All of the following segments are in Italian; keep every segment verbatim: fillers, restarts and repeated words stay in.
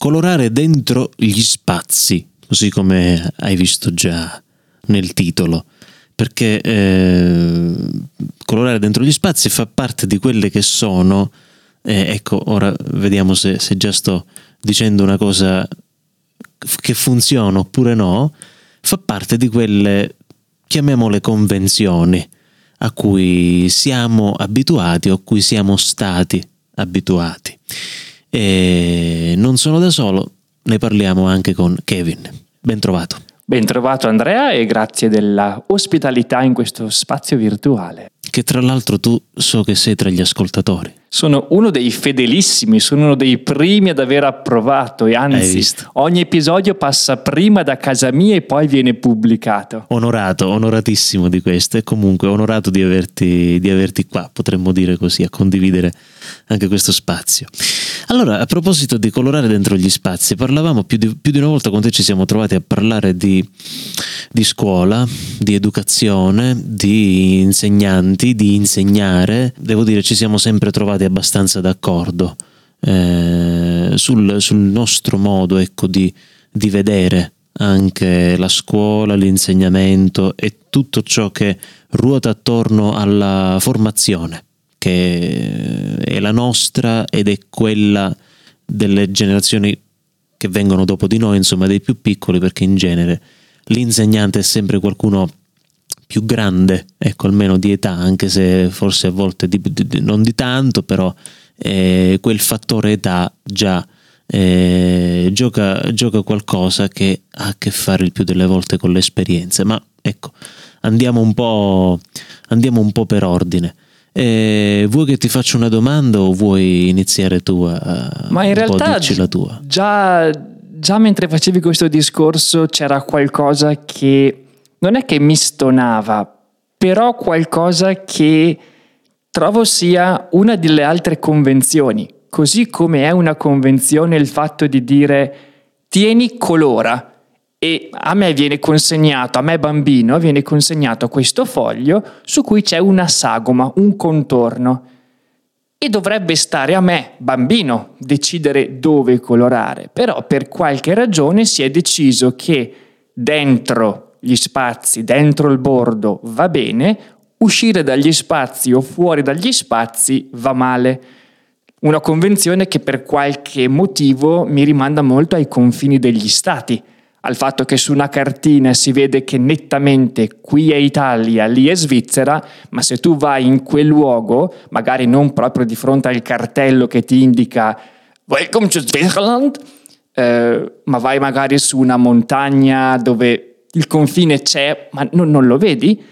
colorare dentro gli spazi, così come hai visto già nel titolo, perché eh, colorare dentro gli spazi fa parte di quelle che sono, eh, ecco, ora vediamo se, se già sto dicendo una cosa che funziona oppure no, fa parte di quelle, chiamiamole convenzioni, a cui siamo abituati o a cui siamo stati abituati. E non sono da solo, ne parliamo anche con Kevin. Ben trovato. Ben trovato Andrea, e grazie della ospitalità in questo spazio virtuale. Che tra l'altro tu so che sei tra gli ascoltatori. Sono uno dei fedelissimi, sono uno dei primi ad aver approvato, e anzi ogni episodio passa prima da casa mia e poi viene pubblicato. Onorato, onoratissimo di questo, e comunque onorato di averti, di averti qua, potremmo dire così, a condividere anche questo spazio. Allora, a proposito di colorare dentro gli spazi, parlavamo più di, più di una volta con te, ci siamo trovati a parlare di, di scuola, di educazione, di insegnanti, di insegnare. Devo dire, ci siamo sempre trovati abbastanza d'accordo eh, sul, sul nostro modo, ecco, di, di vedere anche la scuola, l'insegnamento e tutto ciò che ruota attorno alla formazione, che è la nostra ed è quella delle generazioni che vengono dopo di noi, insomma dei più piccoli, perché in genere l'insegnante è sempre qualcuno più grande, ecco, almeno di età, anche se forse a volte di, di, non di tanto, però eh, quel fattore età già eh, gioca, gioca qualcosa che ha a che fare il più delle volte con l'esperienza. Ma ecco, andiamo un po', andiamo un po' per ordine. Eh, vuoi che ti faccia una domanda o vuoi iniziare tu a, ma in realtà dici la tua? Già, già mentre facevi questo discorso c'era qualcosa che non è che mi stonava, però qualcosa che trovo sia una delle altre convenzioni, così come è una convenzione il fatto di dire tieni, colora, e a me viene consegnato, a me bambino, viene consegnato questo foglio su cui c'è una sagoma, un contorno, e dovrebbe stare a me, bambino, decidere dove colorare, però per qualche ragione si è deciso che dentro gli spazi, dentro il bordo va bene, uscire dagli spazi o fuori dagli spazi va male. Una convenzione che per qualche motivo mi rimanda molto ai confini degli stati, al fatto che su una cartina si vede che nettamente qui è Italia, lì è Svizzera, ma se tu vai in quel luogo, magari non proprio di fronte al cartello che ti indica Welcome to Switzerland, eh, ma vai magari su una montagna dove il confine c'è, ma non, non lo vedi?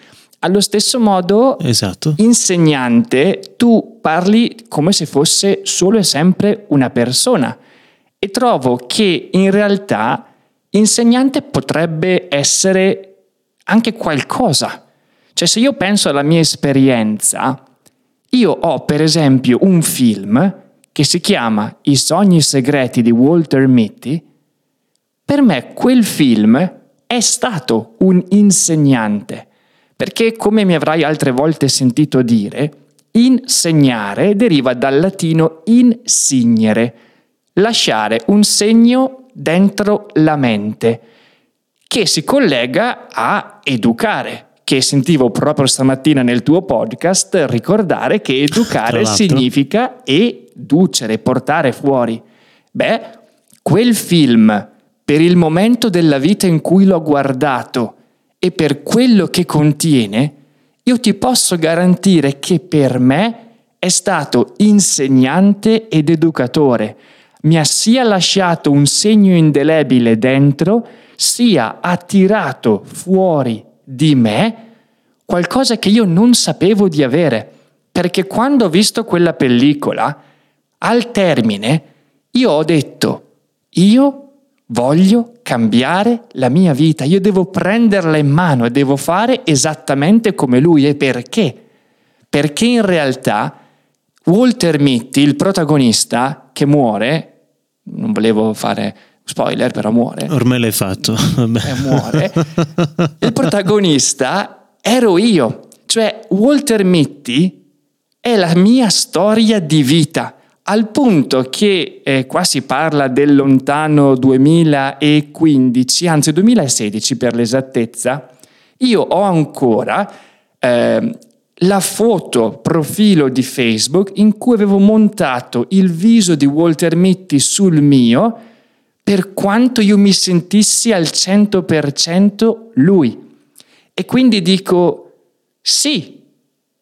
Allo stesso modo, esatto. Insegnante, tu parli come se fosse solo e sempre una persona, e trovo che in realtà insegnante potrebbe essere anche qualcosa. Cioè, se io penso alla mia esperienza, io ho per esempio un film che si chiama I sogni segreti di Walter Mitty. Per me quel film è stato un insegnante, perché, come mi avrai altre volte sentito dire, insegnare deriva dal latino insignere, lasciare un segno dentro la mente, che si collega a educare, che sentivo proprio stamattina nel tuo podcast ricordare che educare significa educere, portare fuori. Beh, quel film, per il momento della vita in cui l'ho guardato e per quello che contiene, io ti posso garantire che per me è stato insegnante ed educatore. Mi ha sia lasciato un segno indelebile dentro, sia attirato fuori di me qualcosa che io non sapevo di avere. Perché quando ho visto quella pellicola, al termine, io ho detto, io voglio cambiare la mia vita, io devo prenderla in mano e devo fare esattamente come lui. E perché? Perché in realtà Walter Mitty, il protagonista che muore, non volevo fare spoiler però muore. Ormai l'hai fatto. Vabbè. Muore. Il protagonista ero io, cioè Walter Mitty è la mia storia di vita. al punto che eh, qua si parla del lontano duemilaquindici, anzi duemilasedici per l'esattezza, io ho ancora eh, la foto profilo di Facebook in cui avevo montato il viso di Walter Mitty sul mio, per quanto io mi sentissi al cento per cento lui. E quindi dico, sì,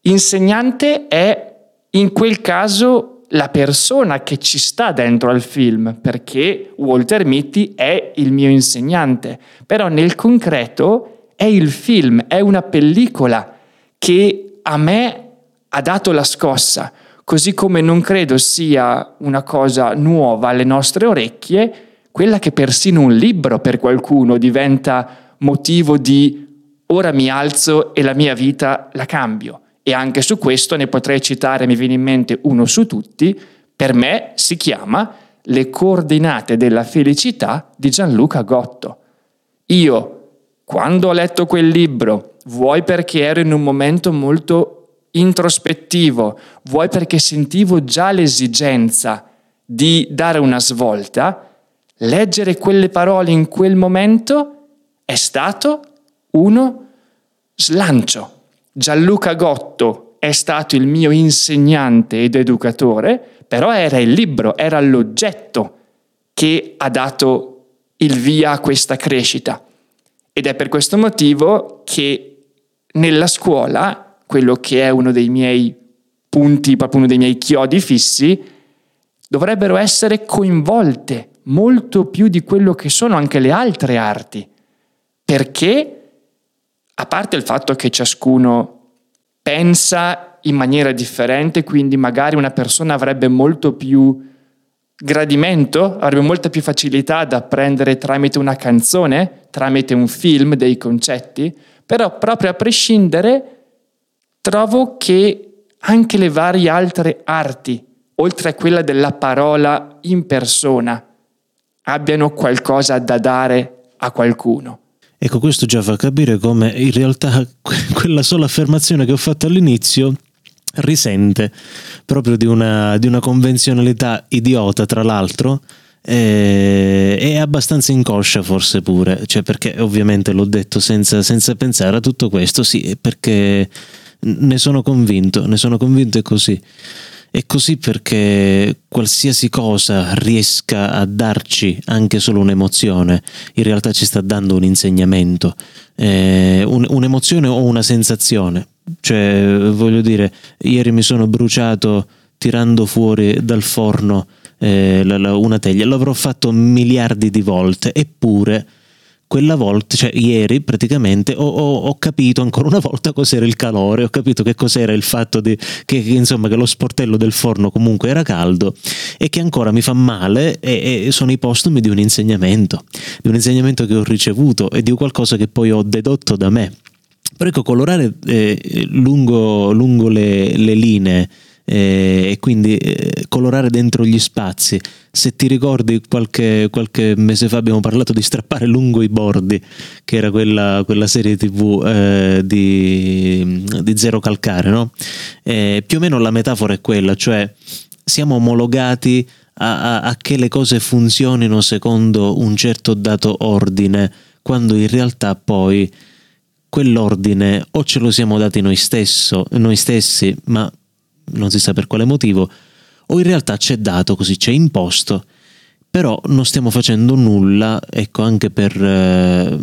insegnante è in quel caso la persona che ci sta dentro al film, perché Walter Mitty è il mio insegnante, però nel concreto è il film, è una pellicola che a me ha dato la scossa, così come non credo sia una cosa nuova alle nostre orecchie quella che persino un libro per qualcuno diventa motivo di ora mi alzo e la mia vita la cambio. E anche su questo ne potrei citare, mi viene in mente uno su tutti, per me si chiama Le coordinate della felicità di Gianluca Gotto. Io, quando ho letto quel libro, vuoi perché ero in un momento molto introspettivo, vuoi perché sentivo già l'esigenza di dare una svolta, leggere quelle parole in quel momento è stato uno slancio. Gianluca Gotto è stato il mio insegnante ed educatore, però era il libro, era l'oggetto che ha dato il via a questa crescita. Ed è per questo motivo che nella scuola, quello che è uno dei miei punti, proprio uno dei miei chiodi fissi, dovrebbero essere coinvolte molto più di quello che sono anche le altre arti. Perché? A parte il fatto che ciascuno pensa in maniera differente, quindi magari una persona avrebbe molto più gradimento, avrebbe molta più facilità ad apprendere tramite una canzone, tramite un film, dei concetti, però proprio a prescindere trovo che anche le varie altre arti, oltre a quella della parola in persona, abbiano qualcosa da dare a qualcuno. Ecco, questo già fa capire come in realtà quella sola affermazione che ho fatto all'inizio risente proprio di una, di una convenzionalità idiota, tra l'altro, e, e abbastanza inconscia forse pure, cioè perché ovviamente l'ho detto senza, senza pensare a tutto questo, sì, perché ne sono convinto, ne sono convinto è così. È così perché qualsiasi cosa riesca a darci anche solo un'emozione, in realtà ci sta dando un insegnamento, eh, un, un'emozione o una sensazione. Cioè, voglio dire, ieri mi sono bruciato tirando fuori dal forno eh, la, la, una teglia, l'avrò fatto miliardi di volte, eppure quella volta, cioè ieri praticamente ho, ho, ho capito ancora una volta cos'era il calore, ho capito che cos'era il fatto di, che, che insomma che lo sportello del forno comunque era caldo e che ancora mi fa male e, e sono i postumi di un insegnamento, di un insegnamento che ho ricevuto e di qualcosa che poi ho dedotto da me. Però ecco, colorare eh, lungo, lungo le, le linee eh, e quindi eh, colorare dentro gli spazi. Se ti ricordi qualche, qualche mese fa abbiamo parlato di strappare lungo i bordi, che era quella, quella serie tv eh, di, di Zero Calcare, no? Eh, più o meno la metafora è quella, cioè siamo omologati a, a, a che le cose funzionino secondo un certo dato ordine, quando in realtà poi quell'ordine o ce lo siamo dati noi, stesso, noi stessi, ma non si sa per quale motivo, o in realtà c'è dato, così c'è imposto, però non stiamo facendo nulla, ecco, anche per, eh,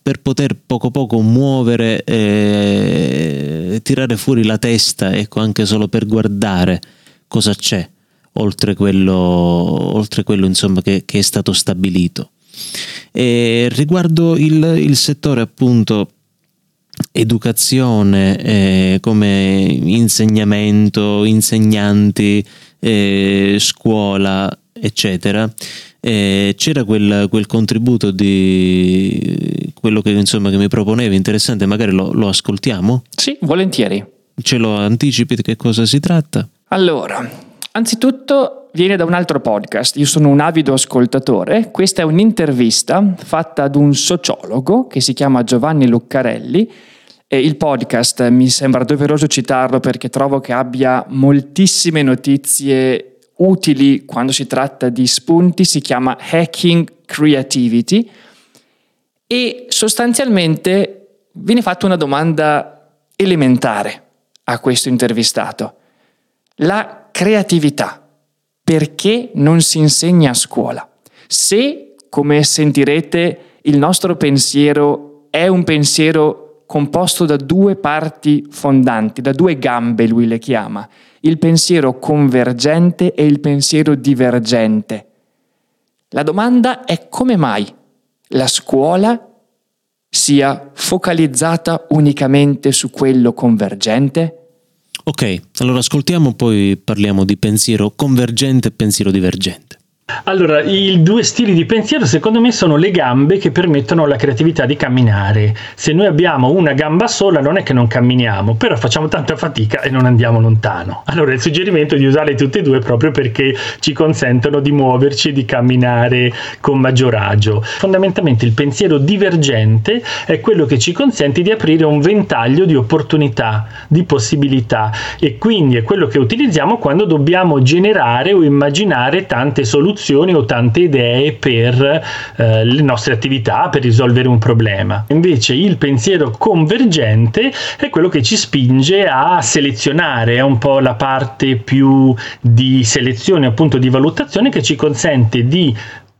per poter poco poco muovere, eh, tirare fuori la testa, ecco, anche solo per guardare cosa c'è oltre quello, oltre quello insomma che, che è stato stabilito. E riguardo il, il settore appunto educazione eh, come insegnamento, insegnanti, eh, scuola, eccetera, eh, c'era quel, quel contributo di quello che insomma che mi proponevi, interessante, magari lo, lo ascoltiamo? Sì, volentieri. Ce lo anticipi di che cosa si tratta? Allora, anzitutto viene da un altro podcast, io sono un avido ascoltatore, questa è un'intervista fatta ad un sociologo che si chiama Giovanni Luccarelli. E il podcast mi sembra doveroso citarlo perché trovo che abbia moltissime notizie utili quando si tratta di spunti si chiama Hacking Creativity e sostanzialmente viene fatta una domanda elementare a questo intervistato. La creatività. Perché non si insegna a scuola? Se, come sentirete, il nostro pensiero è un pensiero composto da due parti fondanti, da due gambe lui le chiama, il pensiero convergente e il pensiero divergente. La domanda è come mai la scuola sia focalizzata unicamente su quello convergente? Ok, allora ascoltiamo, poi parliamo di pensiero convergente e pensiero divergente. Allora, i due stili di pensiero secondo me sono le gambe che permettono alla creatività di camminare. Se noi abbiamo una gamba sola non è che non camminiamo, però facciamo tanta fatica e non andiamo lontano. Allora il suggerimento è di usarle tutte e due proprio perché ci consentono di muoverci e di camminare con maggior agio. Fondamentalmente il pensiero divergente è quello che ci consente di aprire un ventaglio di opportunità, di possibilità, e quindi è quello che utilizziamo quando dobbiamo generare o immaginare tante soluzioni o tante idee per eh, le nostre attività, per risolvere un problema. Invece il pensiero convergente è quello che ci spinge a selezionare, è un po' la parte più di selezione, appunto di valutazione, che ci consente di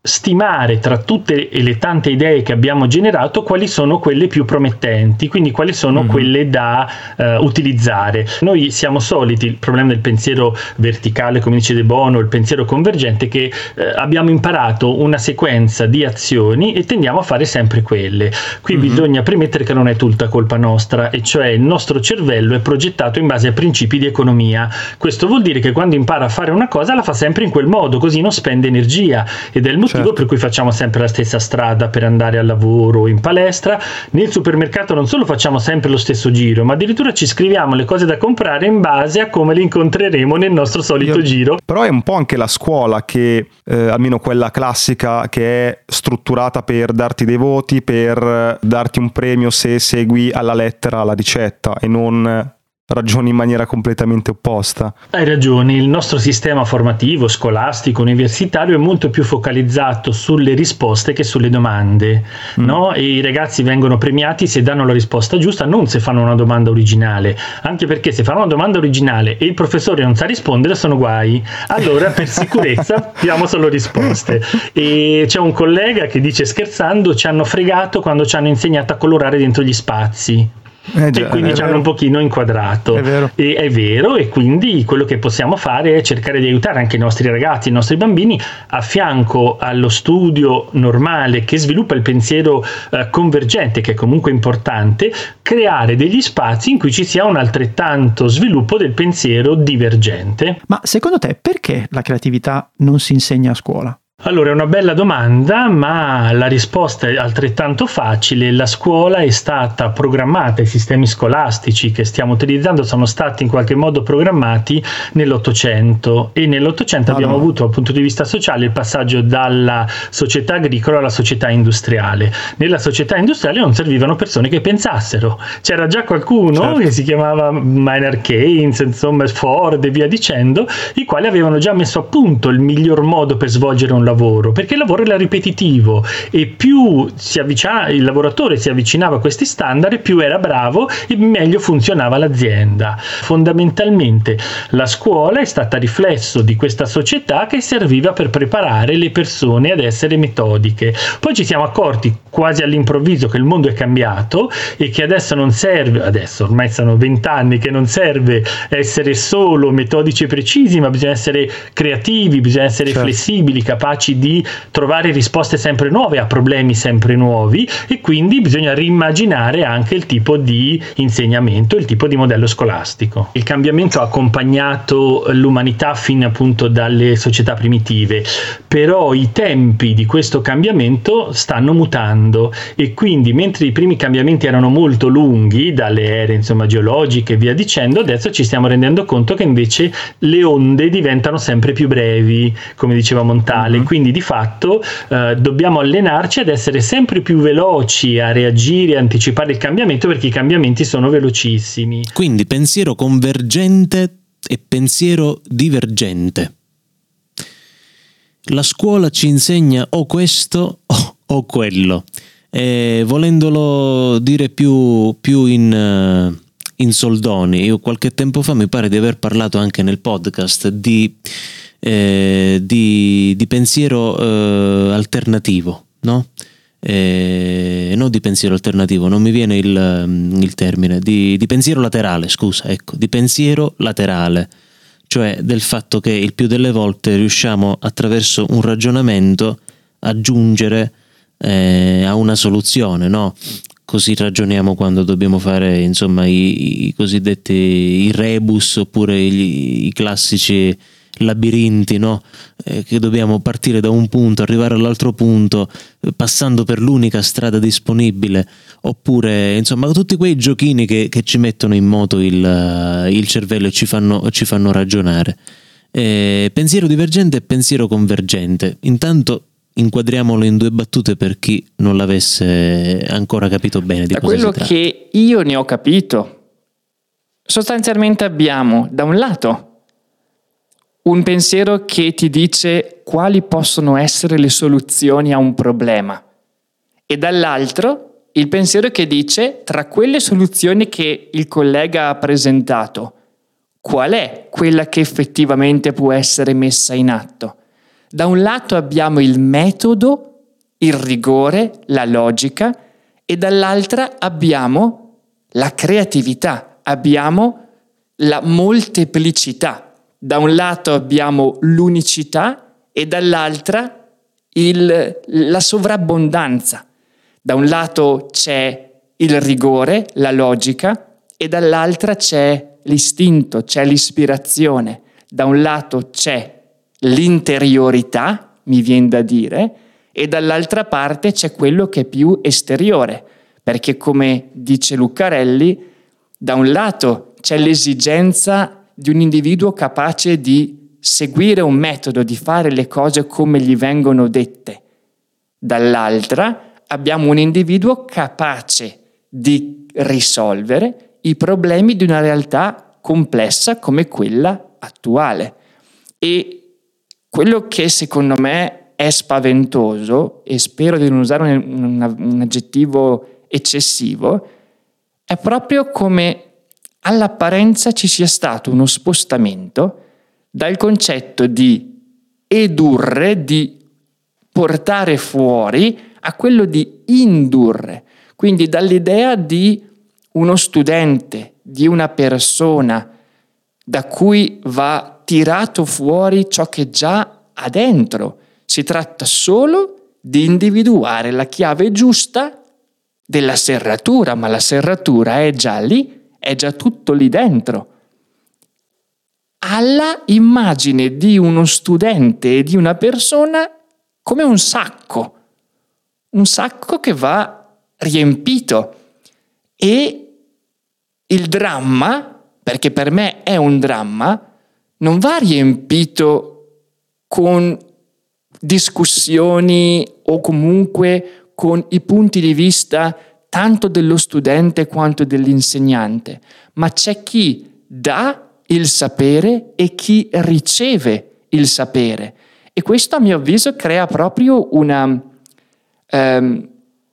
stimare tra tutte le tante idee che abbiamo generato quali sono quelle più promettenti, quindi quali sono mm. quelle da eh, utilizzare. Noi siamo soliti, il problema del pensiero verticale, come dice De Bono, il pensiero convergente, che eh, abbiamo imparato una sequenza di azioni e tendiamo a fare sempre quelle. Qui mm. bisogna premettere che non è tutta colpa nostra, e cioè il nostro cervello è progettato in base a principi di economia. Questo vuol dire che quando impara a fare una cosa la fa sempre in quel modo, così non spende energia, ed è il motivo per cui facciamo sempre la stessa strada per andare al lavoro o in palestra. Nel supermercato non solo facciamo sempre lo stesso giro, ma addirittura ci scriviamo le cose da comprare in base a come le incontreremo nel nostro solito Io, giro. Però è un po' anche la scuola che, eh, almeno quella classica, che è strutturata per darti dei voti, per darti un premio se segui alla lettera la ricetta e non... ragioni in maniera completamente opposta. Hai ragione, il nostro sistema formativo, scolastico, universitario è molto più focalizzato sulle risposte che sulle domande, mm. no? E i ragazzi vengono premiati se danno la risposta giusta, non se fanno una domanda originale, anche perché se fanno una domanda originale e il professore non sa rispondere sono guai. Allora per sicurezza diamo solo risposte. E c'è un collega che dice scherzando: ci hanno fregato quando ci hanno insegnato a colorare dentro gli spazi. Eh già, e quindi ci hanno un pochino inquadrato. È vero. E è vero, e quindi quello che possiamo fare è cercare di aiutare anche i nostri ragazzi, i nostri bambini, a fianco allo studio normale che sviluppa il pensiero eh, convergente, che è comunque importante, creare degli spazi in cui ci sia un altrettanto sviluppo del pensiero divergente. Ma secondo te perché la creatività non si insegna a scuola? Allora, è una bella domanda, ma la risposta è altrettanto facile. La scuola è stata programmata, i sistemi scolastici che stiamo utilizzando sono stati in qualche modo programmati nell'Ottocento, e nell'Ottocento no, abbiamo no. avuto dal punto di vista sociale il passaggio dalla società agricola alla società industriale. Nella società industriale non servivano persone che pensassero, c'era già qualcuno certo. che si chiamava Maynard Keynes, insomma Ford e via dicendo, i quali avevano già messo a punto il miglior modo per svolgere un lavoro, perché il lavoro era ripetitivo, e più si avvicina, il lavoratore si avvicinava a questi standard, più era bravo e meglio funzionava l'azienda. Fondamentalmente la scuola è stata riflesso di questa società che serviva per preparare le persone ad essere metodiche. Poi ci siamo accorti quasi all'improvviso che il mondo è cambiato e che adesso non serve, adesso ormai sono vent'anni che non serve essere solo metodici e precisi, ma bisogna essere creativi, bisogna essere certo. flessibili, capaci di trovare risposte sempre nuove a problemi sempre nuovi, e quindi bisogna riimmaginare anche il tipo di insegnamento, il tipo di modello scolastico. Il cambiamento ha accompagnato l'umanità fin appunto dalle società primitive, però i tempi di questo cambiamento stanno mutando, e quindi mentre i primi cambiamenti erano molto lunghi, dalle ere insomma geologiche e via dicendo, adesso ci stiamo rendendo conto che invece le onde diventano sempre più brevi, come diceva Montale. Quindi di fatto eh, dobbiamo allenarci ad essere sempre più veloci a reagire, a anticipare il cambiamento, perché i cambiamenti sono velocissimi. Quindi pensiero convergente e pensiero divergente. la scuola ci insegna o questo o, o quello. E volendolo dire più, più in, in soldoni, io qualche tempo fa mi pare di aver parlato anche nel podcast di, eh, di, di pensiero eh, alternativo, no? Eh, no, di pensiero alternativo, non mi viene il, il termine, di, di pensiero laterale, scusa, ecco, di pensiero laterale, cioè del fatto che il più delle volte riusciamo attraverso un ragionamento a giungere eh, a una soluzione, no? Così ragioniamo quando dobbiamo fare, insomma, i, i cosiddetti i rebus oppure i, i classici labirinti, no? Eh, che dobbiamo partire da un punto, arrivare all'altro punto, passando per l'unica strada disponibile, oppure insomma tutti quei giochini che, che ci mettono in moto il, il cervello e ci fanno, ci fanno ragionare. Eh, pensiero divergente e pensiero convergente. Intanto inquadriamolo in due battute per chi non l'avesse ancora capito bene di da cosa si tratta. Quello che io ne ho capito, sostanzialmente abbiamo da un lato un pensiero che ti dice quali possono essere le soluzioni a un problema e dall'altro il pensiero che dice tra quelle soluzioni che il collega ha presentato qual è quella che effettivamente può essere messa in atto. Da un lato abbiamo il metodo, il rigore, la logica e dall'altra abbiamo la creatività, abbiamo la molteplicità. Da un lato abbiamo l'unicità e dall'altra il, la sovrabbondanza. Da un lato c'è il rigore, la logica, e dall'altra c'è l'istinto, c'è l'ispirazione. Da un lato c'è l'interiorità, mi viene da dire, e dall'altra parte c'è quello che è più esteriore. Perché come dice Luccarelli, da un lato c'è l'esigenza di un individuo capace di seguire un metodo, di fare le cose come gli vengono dette. Dall'altra abbiamo un individuo capace di risolvere i problemi di una realtà complessa come quella attuale. E quello che secondo me è spaventoso, e spero di non usare un, un aggettivo eccessivo, è proprio come all'apparenza ci sia stato uno spostamento dal concetto di edurre, di portare fuori, a quello di indurre. Quindi dall'idea di uno studente, di una persona da cui va tirato fuori ciò che già ha dentro. Si tratta solo di individuare la chiave giusta della serratura, ma la serratura è già lì, è già tutto lì dentro. Alla immagine di uno studente e di una persona come un sacco, un sacco che va riempito. E il dramma, perché per me è un dramma, non va riempito con discussioni o comunque con i punti di vista tanto dello studente quanto dell'insegnante, ma c'è chi dà il sapere e chi riceve il sapere. E questo a mio avviso crea proprio una, um,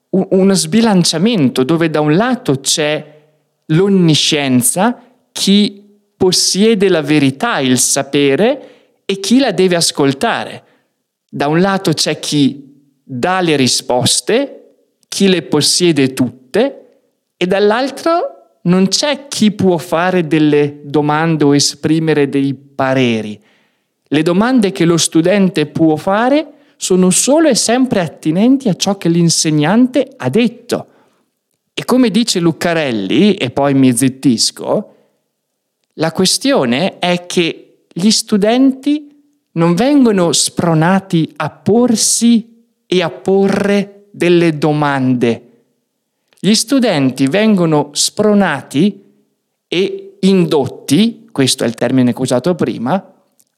uno sbilanciamento dove da un lato c'è l'onniscienza, chi possiede la verità, il sapere, e chi la deve ascoltare. Da un lato c'è chi dà le risposte, chi le possiede tutte, e dall'altro non c'è chi può fare delle domande o esprimere dei pareri. Le domande che lo studente può fare sono solo e sempre attinenti a ciò che l'insegnante ha detto. E come dice Luccarelli, e poi mi zittisco, la questione è che gli studenti non vengono spronati a porsi e a porre delle domande. Gli studenti vengono spronati e indotti, questo è il termine che ho usato prima,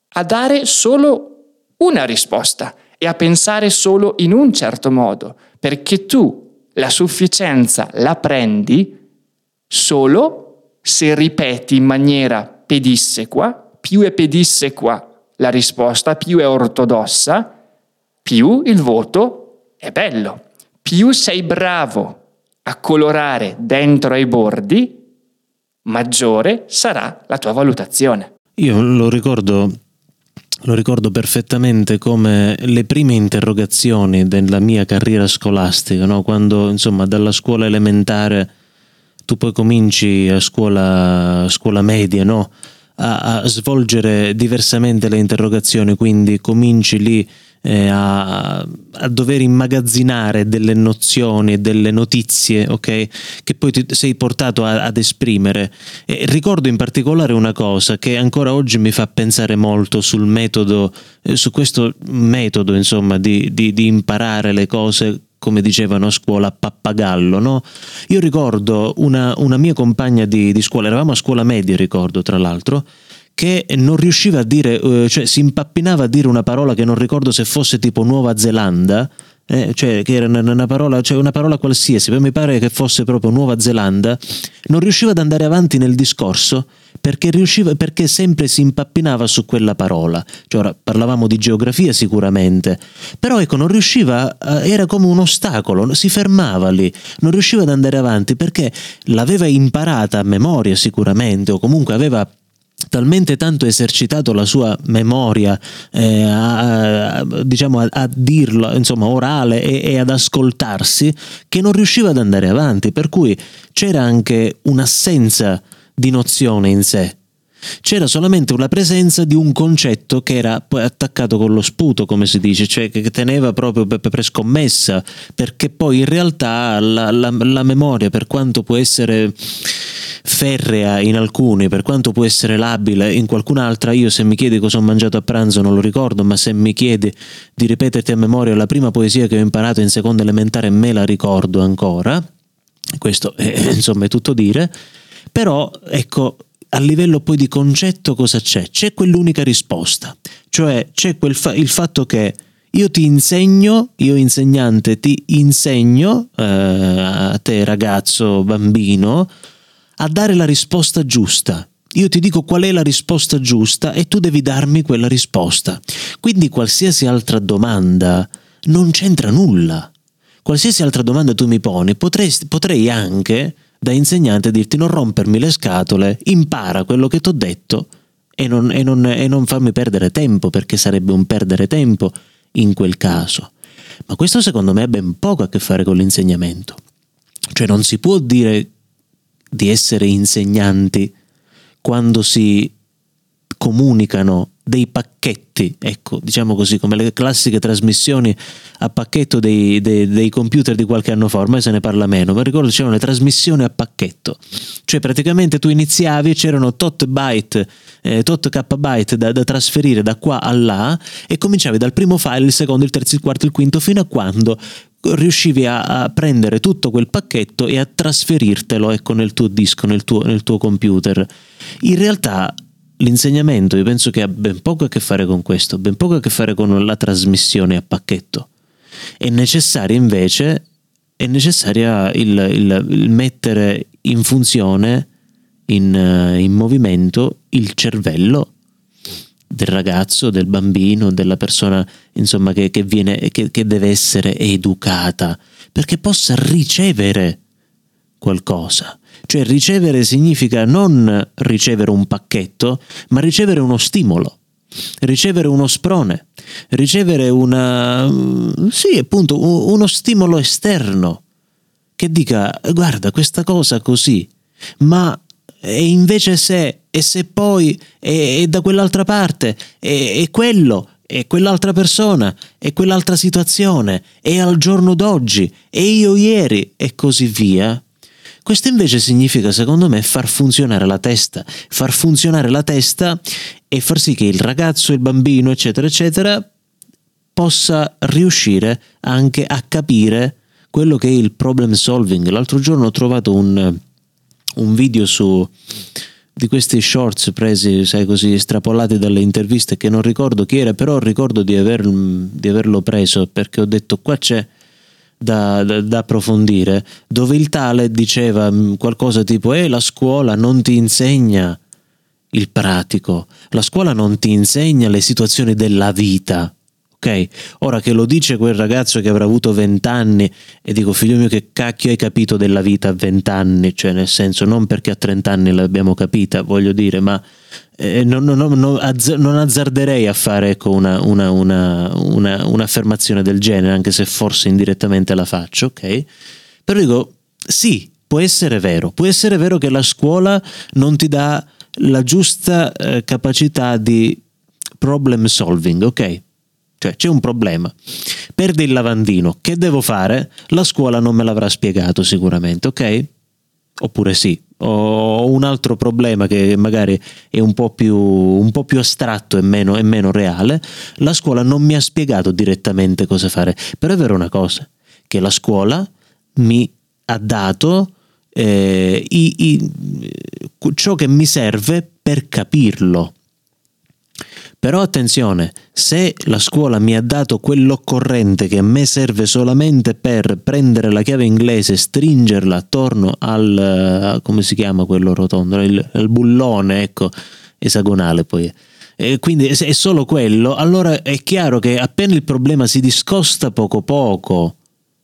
a dare solo una risposta e a pensare solo in un certo modo, perché tu la sufficienza la prendi solo se ripeti in maniera pedissequa, più è pedissequa la risposta, più è ortodossa, più il voto è bello, più sei bravo a colorare dentro ai bordi, maggiore sarà la tua valutazione. Io lo ricordo, lo ricordo perfettamente come le prime interrogazioni della mia carriera scolastica, no? Quando insomma dalla scuola elementare tu poi cominci a scuola, scuola media, no? a, a svolgere diversamente le interrogazioni, quindi cominci lì eh, a, a dover immagazzinare delle nozioni, delle notizie, ok? Che poi ti sei portato a, ad esprimere. E ricordo in particolare una cosa che ancora oggi mi fa pensare molto sul metodo, eh, su questo metodo insomma di, di, di imparare le cose, come dicevano a scuola, pappagallo, no? Io ricordo una, una mia compagna di, di scuola, eravamo a scuola media, ricordo tra l'altro, che non riusciva a dire, cioè si impappinava a dire una parola che non ricordo se fosse tipo Nuova Zelanda, eh, cioè che era una parola, cioè una parola qualsiasi, mi pare che fosse proprio Nuova Zelanda, non riusciva ad andare avanti nel discorso perché riusciva, perché sempre si impappinava su quella parola. Cioè, ora parlavamo di geografia sicuramente, però ecco, non riusciva, era come un ostacolo, si fermava lì, non riusciva ad andare avanti perché l'aveva imparata a memoria sicuramente, o comunque aveva talmente tanto esercitato la sua memoria eh, a, a, diciamo a, a dirlo, insomma orale, e, e ad ascoltarsi, che non riusciva ad andare avanti, per cui c'era anche un'assenza di nozione in sé, c'era solamente una presenza di un concetto che era poi attaccato con lo sputo, come si dice, cioè che teneva proprio per scommessa, perché poi in realtà la, la, la memoria, per quanto può essere ferrea in alcuni, per quanto può essere labile in qualcun'altra, io se mi chiedi cosa ho mangiato a pranzo non lo ricordo, ma se mi chiedi di ripeterti a memoria la prima poesia che ho imparato in seconda elementare me la ricordo ancora, questo è, insomma è tutto dire, però ecco, a livello poi di concetto cosa c'è? C'è quell'unica risposta, cioè c'è quel fa- il fatto che io ti insegno, io insegnante ti insegno, eh, a te ragazzo, bambino, a dare la risposta giusta. Io ti dico qual è la risposta giusta e tu devi darmi quella risposta. Quindi qualsiasi altra domanda non c'entra nulla. Qualsiasi altra domanda tu mi poni, potresti, potrei anche da insegnante dirti non rompermi le scatole, impara quello che ti ho detto e non, e, non, e non farmi perdere tempo, perché sarebbe un perdere tempo in quel caso. Ma questo secondo me ha ben poco a che fare con l'insegnamento. Cioè non si può dire di essere insegnanti quando si comunicano dei pacchetti, ecco, diciamo così, come le classiche trasmissioni a pacchetto dei, dei, dei computer di qualche anno fa, ormai se ne parla meno, ma ricordo c'erano le trasmissioni a pacchetto, cioè praticamente tu iniziavi e c'erano tot byte, eh, tot kbyte da, da trasferire da qua a là, e cominciavi dal primo file, il secondo, il terzo, il quarto, il quinto, fino a quando riuscivi a, a prendere tutto quel pacchetto e a trasferirtelo, ecco, nel tuo disco, nel tuo, nel tuo computer. In realtà l'insegnamento io penso che ha ben poco a che fare con questo, ben poco a che fare con la trasmissione a pacchetto. È necessaria invece, è necessaria il, il, il mettere in funzione, in, in movimento, il cervello del ragazzo, del bambino, della persona insomma che, che, viene, che, che deve essere educata, perché possa ricevere qualcosa. Cioè ricevere significa non ricevere un pacchetto, ma ricevere uno stimolo, ricevere uno sprone, ricevere una, sì, appunto, uno stimolo esterno che dica guarda questa cosa così, ma e invece se, e se poi, e, e da quell'altra parte, e, e quello, e quell'altra persona, e quell'altra situazione, e al giorno d'oggi, e io ieri, e così via. Questo invece significa, secondo me, far funzionare la testa, far funzionare la testa e far sì che il ragazzo, il bambino, eccetera, eccetera, possa riuscire anche a capire quello che è il problem solving. L'altro giorno ho trovato un, un video su di questi shorts presi, sai, così estrapolati dalle interviste, che non ricordo chi era, però ricordo di, aver, di averlo preso perché ho detto qua c'è Da, da, da approfondire, dove il tale diceva qualcosa tipo eh, la scuola non ti insegna il pratico, la scuola non ti insegna le situazioni della vita, Ok? Ora che lo dice quel ragazzo che avrà avuto vent'anni, e dico, figlio mio, che cacchio hai capito della vita a vent'anni? Cioè, nel senso, non perché a trent'anni l'abbiamo capita, voglio dire, ma eh, non, non, non, azz- non azzarderei a fare, ecco, una, una, una, una, un'affermazione del genere, anche se forse indirettamente la faccio, ok? Però dico, sì, può essere vero, può essere vero che la scuola non ti dà la giusta eh, capacità di problem solving, ok? Cioè, c'è un problema, perde il lavandino, che devo fare? La scuola non me l'avrà spiegato sicuramente, ok? Oppure sì, ho un altro problema che magari è un po' più, un po' più astratto e meno, e meno reale, la scuola non mi ha spiegato direttamente cosa fare. Però è vero una cosa, che la scuola mi ha dato eh, i, i, ciò che mi serve per capirlo. Però attenzione, se la scuola mi ha dato quell'occorrente che a me serve solamente per prendere la chiave inglese e stringerla attorno al, come si chiama quello rotondo, il, il bullone, ecco, esagonale poi, e quindi se è solo quello, allora è chiaro che appena il problema si discosta poco poco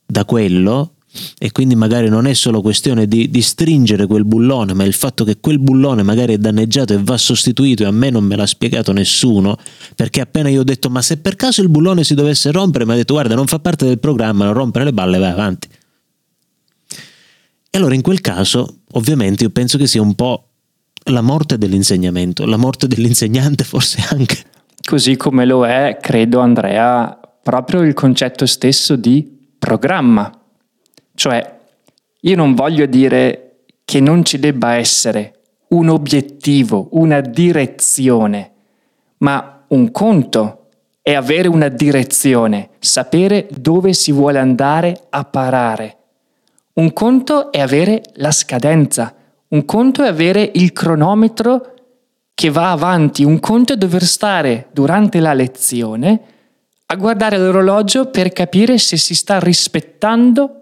da quello, e quindi magari non è solo questione di, di stringere quel bullone, ma il fatto che quel bullone magari è danneggiato e va sostituito, e a me non me l'ha spiegato nessuno, perché appena io ho detto, ma se per caso il bullone si dovesse rompere, mi ha detto, guarda, non fa parte del programma, non rompere le balle, vai avanti. E allora in quel caso ovviamente io penso che sia un po' la morte dell'insegnamento, la morte dell'insegnante forse anche. Così come lo è, credo, Andrea, proprio il concetto stesso di programma. Cioè, io non voglio dire che non ci debba essere un obiettivo, una direzione, ma un conto è avere una direzione, sapere dove si vuole andare a parare. Un conto è avere la scadenza, un conto è avere il cronometro che va avanti, un conto è dover stare durante la lezione a guardare l'orologio per capire se si sta rispettando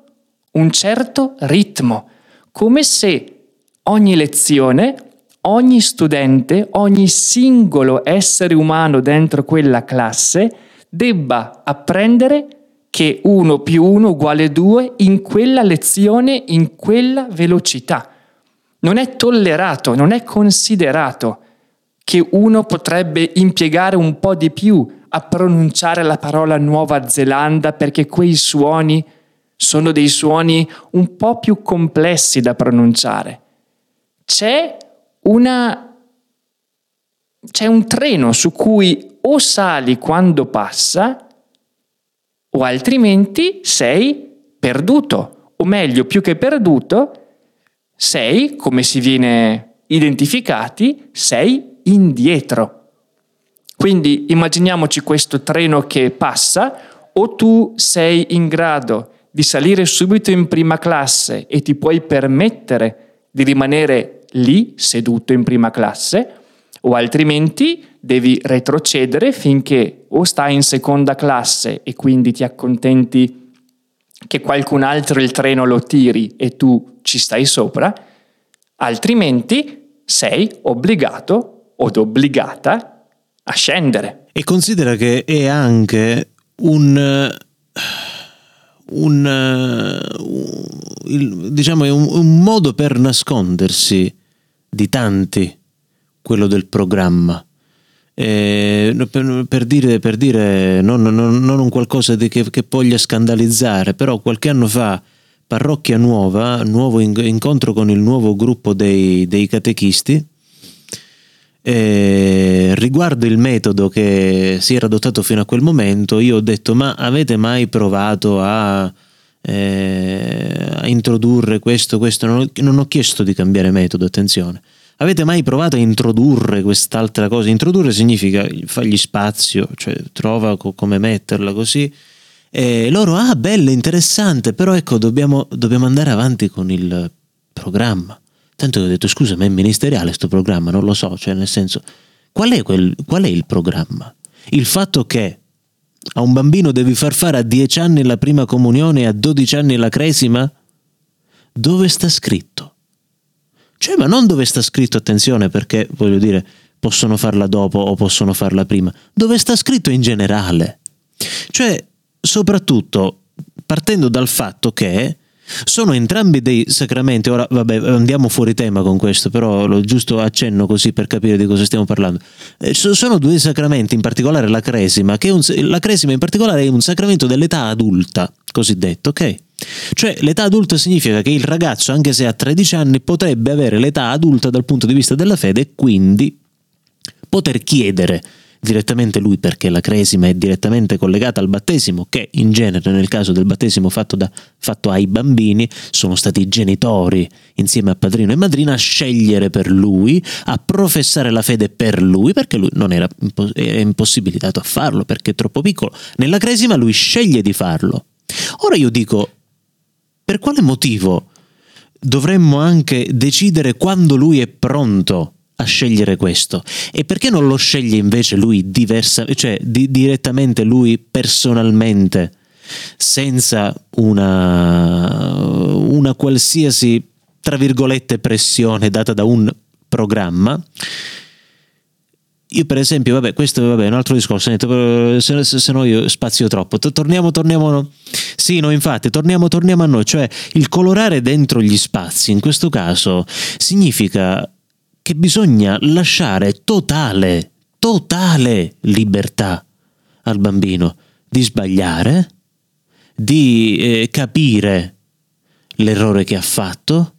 un certo ritmo, come se ogni lezione, ogni studente, ogni singolo essere umano dentro quella classe debba apprendere che uno più uno uguale due in quella lezione, in quella velocità. Non è tollerato, non è considerato che uno potrebbe impiegare un po' di più a pronunciare la parola Nuova Zelanda perché quei suoni sono dei suoni un po' più complessi da pronunciare. C'è una, c'è un treno su cui o sali quando passa, o altrimenti sei perduto, o meglio, più che perduto, sei, come si viene identificati, sei indietro. Quindi immaginiamoci questo treno che passa, o tu sei in grado di salire subito in prima classe e ti puoi permettere di rimanere lì seduto in prima classe, o altrimenti devi retrocedere finché o stai in seconda classe e quindi ti accontenti che qualcun altro il treno lo tiri e tu ci stai sopra, altrimenti sei obbligato od obbligata a scendere. E considera che è anche un... Un, un, diciamo, è un, un modo per nascondersi di tanti, quello del programma, eh, per, per dire, per dire non, non, non un qualcosa di che, che voglia scandalizzare, però qualche anno fa Parrocchia Nuova, nuovo incontro con il nuovo gruppo dei, dei catechisti, Eh, riguardo il metodo che si era adottato fino a quel momento, io ho detto, ma avete mai provato a, eh, a introdurre questo, questo? Non ho, non ho chiesto di cambiare metodo, attenzione. Avete mai provato a introdurre quest'altra cosa? Introdurre significa fargli spazio, cioè trova co- come metterla così. E loro, ah, bello, interessante, però ecco, dobbiamo, dobbiamo andare avanti con il programma. Tanto che ho detto, scusa, ma è ministeriale sto programma, non lo so, cioè nel senso, qual è, quel, qual è il programma? Il fatto che a un bambino devi far fare a dieci anni la prima comunione e a dodici anni la cresima? Dove sta scritto? Cioè, ma non dove sta scritto, attenzione, perché voglio dire, possono farla dopo o possono farla prima. Dove sta scritto in generale? Cioè, soprattutto partendo dal fatto che sono entrambi dei sacramenti. Ora, vabbè, andiamo fuori tema con questo, però lo giusto accenno così per capire di cosa stiamo parlando. Eh, sono due sacramenti, in particolare la cresima, che è un, la cresima in particolare è un sacramento dell'età adulta, cosiddetto, ok? Cioè, l'età adulta significa che il ragazzo, anche se ha tredici anni, potrebbe avere l'età adulta dal punto di vista della fede e quindi poter chiedere direttamente lui, perché la cresima è direttamente collegata al battesimo, che in genere nel caso del battesimo fatto, da, fatto ai bambini sono stati i genitori insieme a padrino e madrina a scegliere per lui, a professare la fede per lui, perché lui non era, era impossibilitato a farlo perché è troppo piccolo. Nella cresima lui sceglie di farlo. Ora io dico, per quale motivo dovremmo anche decidere quando lui è pronto a scegliere questo? E perché non lo sceglie invece lui diversa, cioè di, direttamente lui personalmente, senza una, una qualsiasi, tra virgolette, pressione data da un programma? Io per esempio, vabbè, questo vabbè, è un altro discorso, se, se no io spazio troppo. Torniamo, torniamo, sì, no, infatti, torniamo, torniamo a noi. Cioè, il colorare dentro gli spazi, in questo caso, significa che bisogna lasciare totale, totale libertà al bambino di sbagliare, di eh, capire l'errore che ha fatto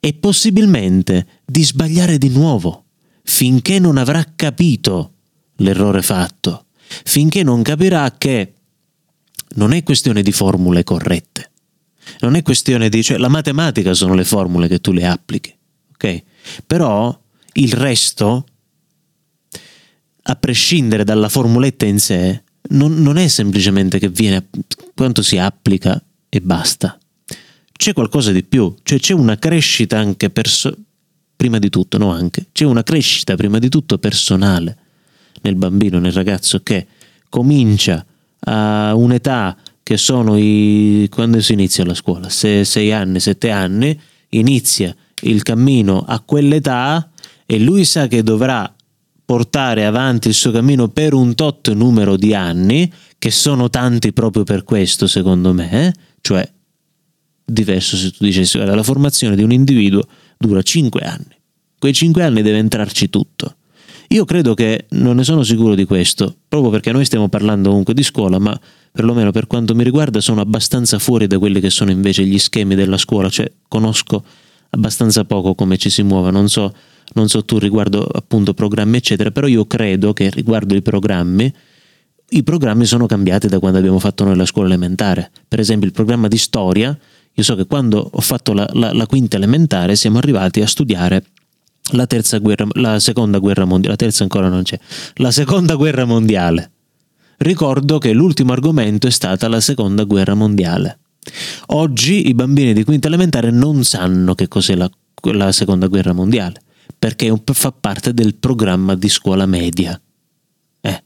e possibilmente di sbagliare di nuovo, finché non avrà capito l'errore fatto, finché non capirà che non è questione di formule corrette, non è questione di, cioè la matematica sono le formule che tu le applichi, ok? Però il resto, a prescindere dalla formuletta in sé, non, non è semplicemente che viene quanto si applica e basta. C'è qualcosa di più, cioè c'è una crescita anche perso- prima di tutto, no anche, c'è una crescita prima di tutto personale nel bambino, nel ragazzo che comincia a un'età che sono i... quando si inizia la scuola? Se, sei anni, sette anni, inizia il cammino a quell'età e lui sa che dovrà portare avanti il suo cammino per un tot numero di anni, che sono tanti proprio per questo secondo me, eh? Cioè diverso se tu dicessi, guarda, la formazione di un individuo dura cinque anni, quei cinque anni deve entrarci tutto. Io credo che, non ne sono sicuro di questo, proprio perché noi stiamo parlando comunque di scuola, ma perlomeno per quanto mi riguarda sono abbastanza fuori da quelli che sono invece gli schemi della scuola, cioè conosco abbastanza poco come ci si muove, non so, non so tu riguardo appunto programmi eccetera, però io credo che riguardo i programmi, i programmi sono cambiati da quando abbiamo fatto noi la scuola elementare. Per esempio il programma di storia, io so che quando ho fatto la, la, la quinta elementare siamo arrivati a studiare la terza guerra, la seconda guerra mondiale, la terza ancora non c'è, la seconda guerra mondiale. Ricordo che l'ultimo argomento è stata la seconda guerra mondiale. Oggi i bambini di quinta elementare non sanno che cos'è la, la seconda guerra mondiale, perché fa parte del programma di scuola media. Eh.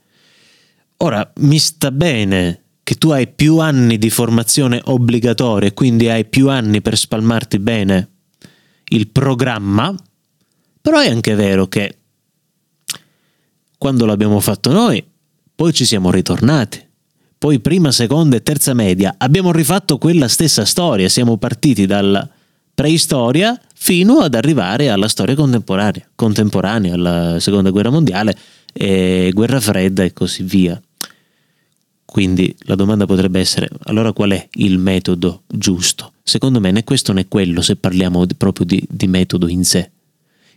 Ora, mi sta bene che tu hai più anni di formazione obbligatoria e quindi hai più anni per spalmarti bene il programma, però è anche vero che quando l'abbiamo fatto noi, poi ci siamo ritornati, poi prima, seconda e terza media abbiamo rifatto quella stessa storia, siamo partiti dalla preistoria fino ad arrivare alla storia contemporanea, contemporanea alla seconda guerra mondiale, e guerra fredda e così via. Quindi la domanda potrebbe essere, allora qual è il metodo giusto? Secondo me né questo né quello, se parliamo di, proprio di, di metodo in sé.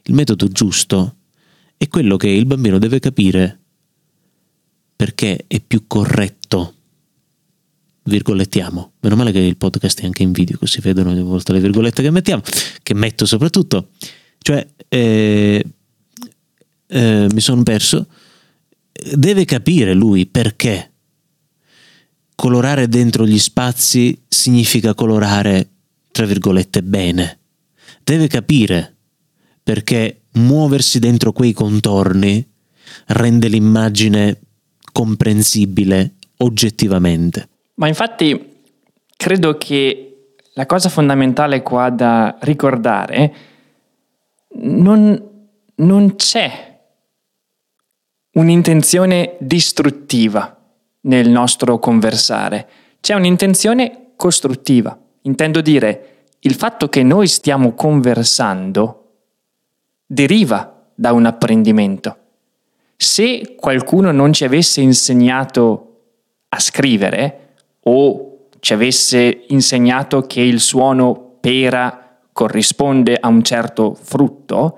Il metodo giusto è quello che il bambino deve capire perché è più corretto. Virgolettiamo. Meno male che il podcast è anche in video, così vedono ogni volta le virgolette che mettiamo, che metto soprattutto. Cioè, eh, eh, mi sono perso. Deve capire lui perché. Colorare dentro gli spazi significa colorare, tra virgolette, bene. Deve capire perché muoversi dentro quei contorni rende l'immagine comprensibile oggettivamente. Ma infatti credo che la cosa fondamentale qua da ricordare, non, non c'è un'intenzione distruttiva nel nostro conversare. C'è un'intenzione costruttiva. Intendo dire, il fatto che noi stiamo conversando deriva da un apprendimento. Se qualcuno non ci avesse insegnato a scrivere o ci avesse insegnato che il suono pera corrisponde a un certo frutto,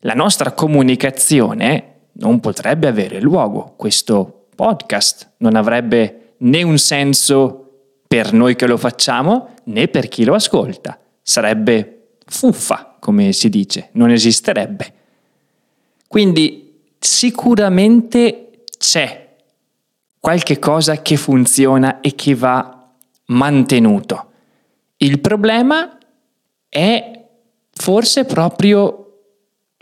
la nostra comunicazione non potrebbe avere luogo. Questo podcast non avrebbe né un senso per noi che lo facciamo né per chi lo ascolta. Sarebbe fuffa, come si dice, non esisterebbe. Quindi sicuramente c'è qualche cosa che funziona e che va mantenuto. Il problema è forse proprio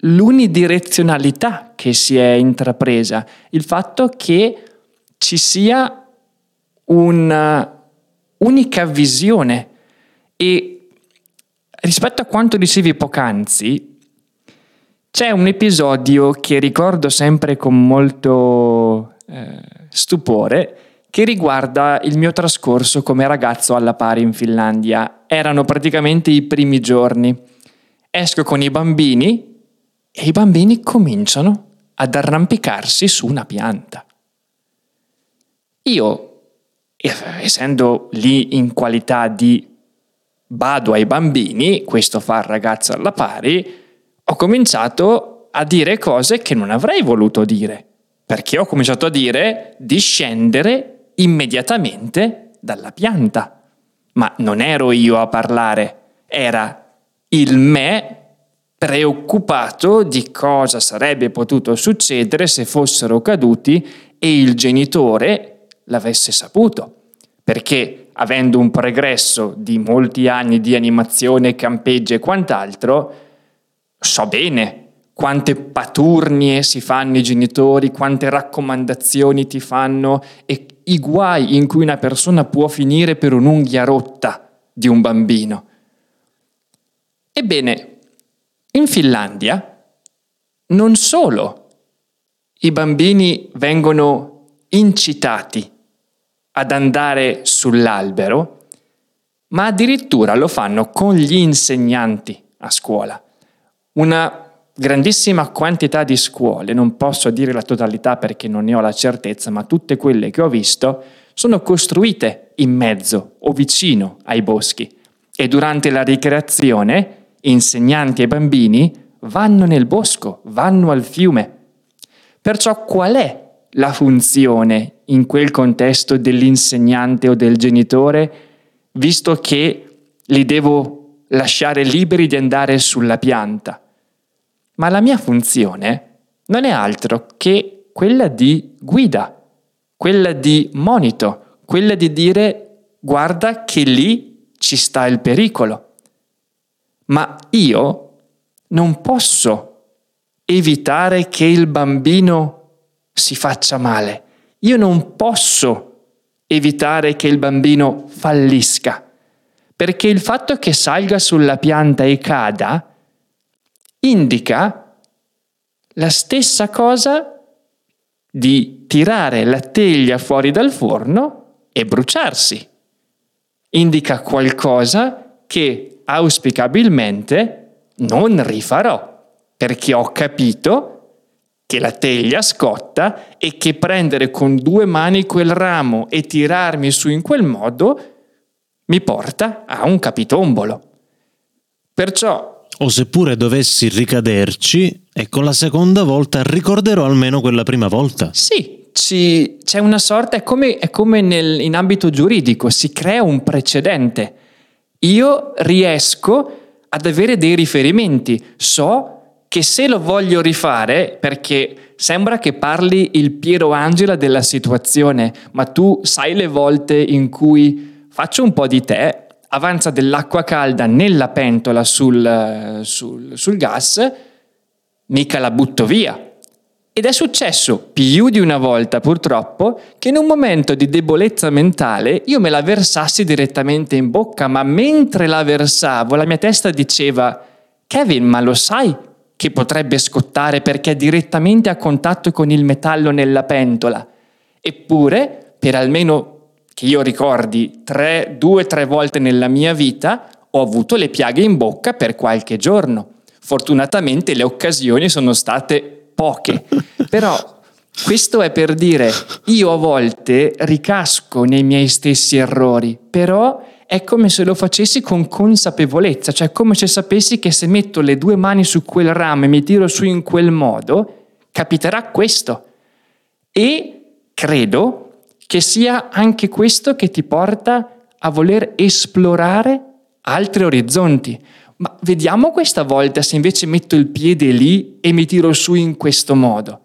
l'unidirezionalità che si è intrapresa, il fatto che ci sia un unica visione. E rispetto a quanto dicevi poc'anzi, c'è un episodio che ricordo sempre con molto eh, stupore, che riguarda il mio trascorso come ragazzo alla pari in Finlandia. Erano praticamente i primi giorni. Esco con i bambini e i bambini cominciano ad arrampicarsi su una pianta. Io, essendo lì in qualità di bado ai bambini, questo fa il ragazzo alla pari, ho cominciato a dire cose che non avrei voluto dire, perché ho cominciato a dire di scendere immediatamente dalla pianta. Ma non ero io a parlare, era il me preoccupato di cosa sarebbe potuto succedere se fossero caduti e il genitore l'avesse saputo, perché avendo un pregresso di molti anni di animazione, campeggio e quant'altro, so bene quante paturnie si fanno i genitori, quante raccomandazioni ti fanno e i guai in cui una persona può finire per un'unghia rotta di un bambino. Ebbene, in Finlandia non solo i bambini vengono incitati ad andare sull'albero, ma addirittura lo fanno con gli insegnanti a scuola. Una grandissima quantità di scuole, non posso dire la totalità perché non ne ho la certezza, ma tutte quelle che ho visto sono costruite in mezzo o vicino ai boschi e durante la ricreazione insegnanti e bambini vanno nel bosco, vanno al fiume. Perciò qual è la funzione in quel contesto dell'insegnante o del genitore, visto che li devo lasciare liberi di andare sulla pianta? Ma la mia funzione non è altro che quella di guida, quella di monito, quella di dire guarda che lì ci sta il pericolo. Ma io non posso evitare che il bambino si faccia male. Io non posso evitare che il bambino fallisca, perché il fatto che salga sulla pianta e cada indica la stessa cosa di tirare la teglia fuori dal forno e bruciarsi. Indica qualcosa che auspicabilmente non rifarò, perché ho capito che la teglia scotta e che prendere con due mani quel ramo e tirarmi su in quel modo mi porta a un capitombolo. Perciò, o seppure dovessi ricaderci, ecco, la seconda volta ricorderò almeno quella prima volta. Sì, ci, c'è una sorta, è come, è come nel, in ambito giuridico, si crea un precedente. Io riesco ad avere dei riferimenti, so che se lo voglio rifare, perché sembra che parli il Piero Angela della situazione, ma tu sai le volte in cui faccio un po' di tè, avanza dell'acqua calda nella pentola sul, sul, sul gas, mica la butto via. Ed è successo più di una volta purtroppo che in un momento di debolezza mentale io me la versassi direttamente in bocca, ma mentre la versavo la mia testa diceva «Kevin, ma lo sai che potrebbe scottare perché è direttamente a contatto con il metallo nella pentola?» Eppure, per almeno, che io ricordi, tre, due, tre volte nella mia vita ho avuto le piaghe in bocca per qualche giorno. Fortunatamente le occasioni sono state poche, però questo è per dire, io a volte ricasco nei miei stessi errori, però è come se lo facessi con consapevolezza, cioè come se sapessi che se metto le due mani su quel ramo e mi tiro su in quel modo, capiterà questo. E credo che sia anche questo che ti porta a voler esplorare altri orizzonti. Ma vediamo questa volta se invece metto il piede lì e mi tiro su in questo modo.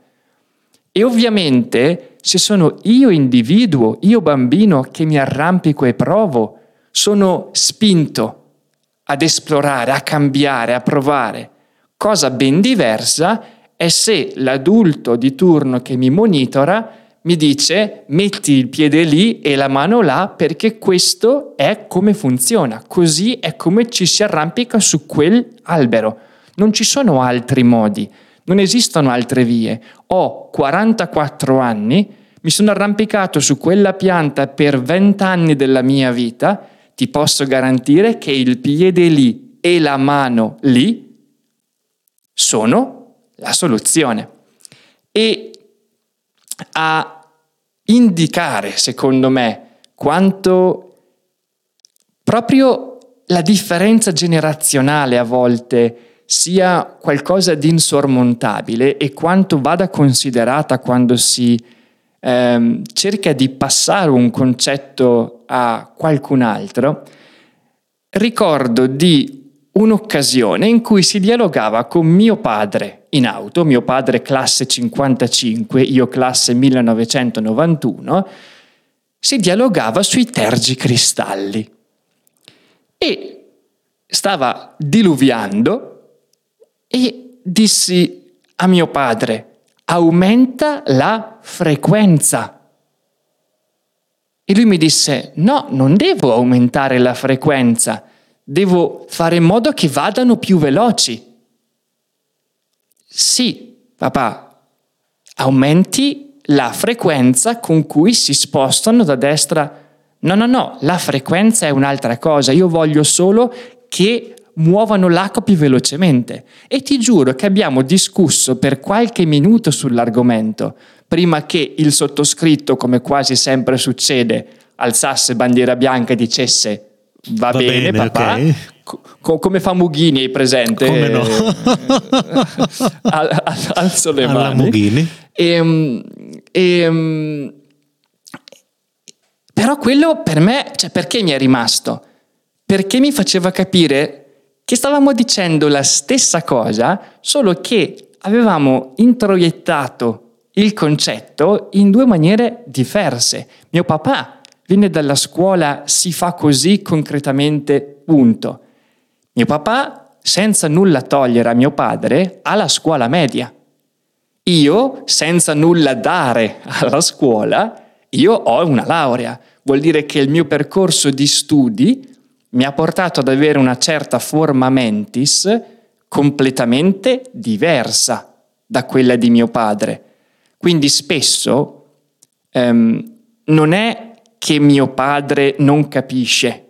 E ovviamente se sono io individuo, io bambino che mi arrampico e provo, sono spinto ad esplorare, a cambiare, a provare. Cosa ben diversa è se l'adulto di turno che mi monitora mi dice metti il piede lì e la mano là perché questo è come funziona, così è come ci si arrampica su quell'albero. Non ci sono altri modi, non esistono altre vie. Ho quarantaquattro anni, mi sono arrampicato su quella pianta per venti anni della mia vita, ti posso garantire che il piede lì e la mano lì sono la soluzione. E a indicare, secondo me, quanto proprio la differenza generazionale a volte sia qualcosa di insormontabile e quanto vada considerata quando si ehm, cerca di passare un concetto a qualcun altro. Ricordo di un'occasione in cui si dialogava con mio padre in auto, mio padre classe cinquantacinque, io classe millenovecentonovantuno, si dialogava sui tergicristalli e stava diluviando e dissi a mio padre aumenta la frequenza. E lui mi disse no, non devo aumentare la frequenza, devo fare in modo che vadano più veloci. Sì, papà, aumenti la frequenza con cui si spostano da destra. No, no, no, la frequenza è un'altra cosa. Io voglio solo che muovano l'acqua più velocemente. E ti giuro che abbiamo discusso per qualche minuto sull'argomento, prima che il sottoscritto, come quasi sempre succede, alzasse bandiera bianca e dicesse Va, Va bene, bene papà, okay. Co- come fa Mughini, hai presente? Come no? al- al- alzo le Alla mani. Mughini. E, e, però quello per me, cioè perché mi è rimasto? Perché mi faceva capire che stavamo dicendo la stessa cosa, solo che avevamo introiettato il concetto in due maniere diverse. Mio papà viene dalla scuola, si fa così concretamente, punto. Mio papà, senza nulla togliere a mio padre, ha la scuola media. Io, senza nulla dare alla scuola, io ho una laurea. Vuol dire che il mio percorso di studi mi ha portato ad avere una certa forma mentis completamente diversa da quella di mio padre. Quindi spesso ehm, non è che mio padre non capisce.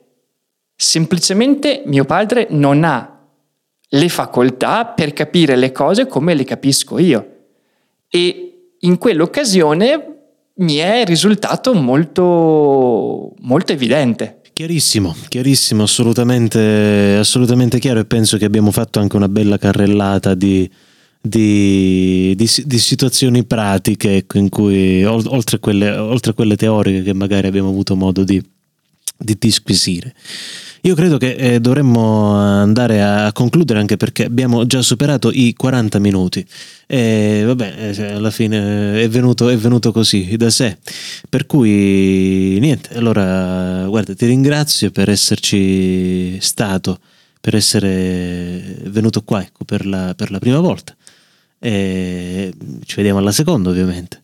Semplicemente mio padre non ha le facoltà per capire le cose come le capisco io. E in quell'occasione mi è risultato molto, molto evidente. Chiarissimo, chiarissimo, assolutamente, assolutamente chiaro, e penso che abbiamo fatto anche una bella carrellata di Di, di, di situazioni pratiche in cui, oltre a quelle, oltre a quelle teoriche che magari abbiamo avuto modo di, di disquisire. Io credo che eh, dovremmo andare a concludere, anche perché abbiamo già superato i quaranta minuti e vabbè, alla fine è venuto, è venuto così da sé, per cui niente, allora guarda, ti ringrazio per esserci stato, per essere venuto qua, ecco, per la, per la prima volta. E ci vediamo alla seconda, ovviamente.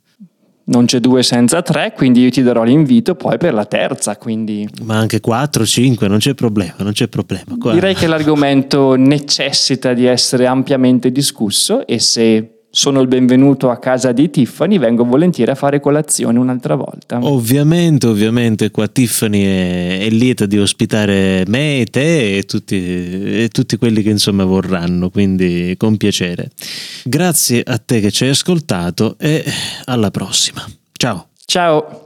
Non c'è due senza tre, quindi io ti darò l'invito poi per la terza, quindi... ma anche quattro, cinque, non c'è problema, non c'è problema. Qua... direi che l'argomento necessita di essere ampiamente discusso, e se sono il benvenuto a casa di Tiffany, vengo volentieri a fare colazione un'altra volta. Ovviamente, ovviamente qua Tiffany è, è lieta di ospitare me e te e tutti, e tutti quelli che insomma vorranno, quindi con piacere. Grazie a te che ci hai ascoltato e alla prossima. Ciao. Ciao.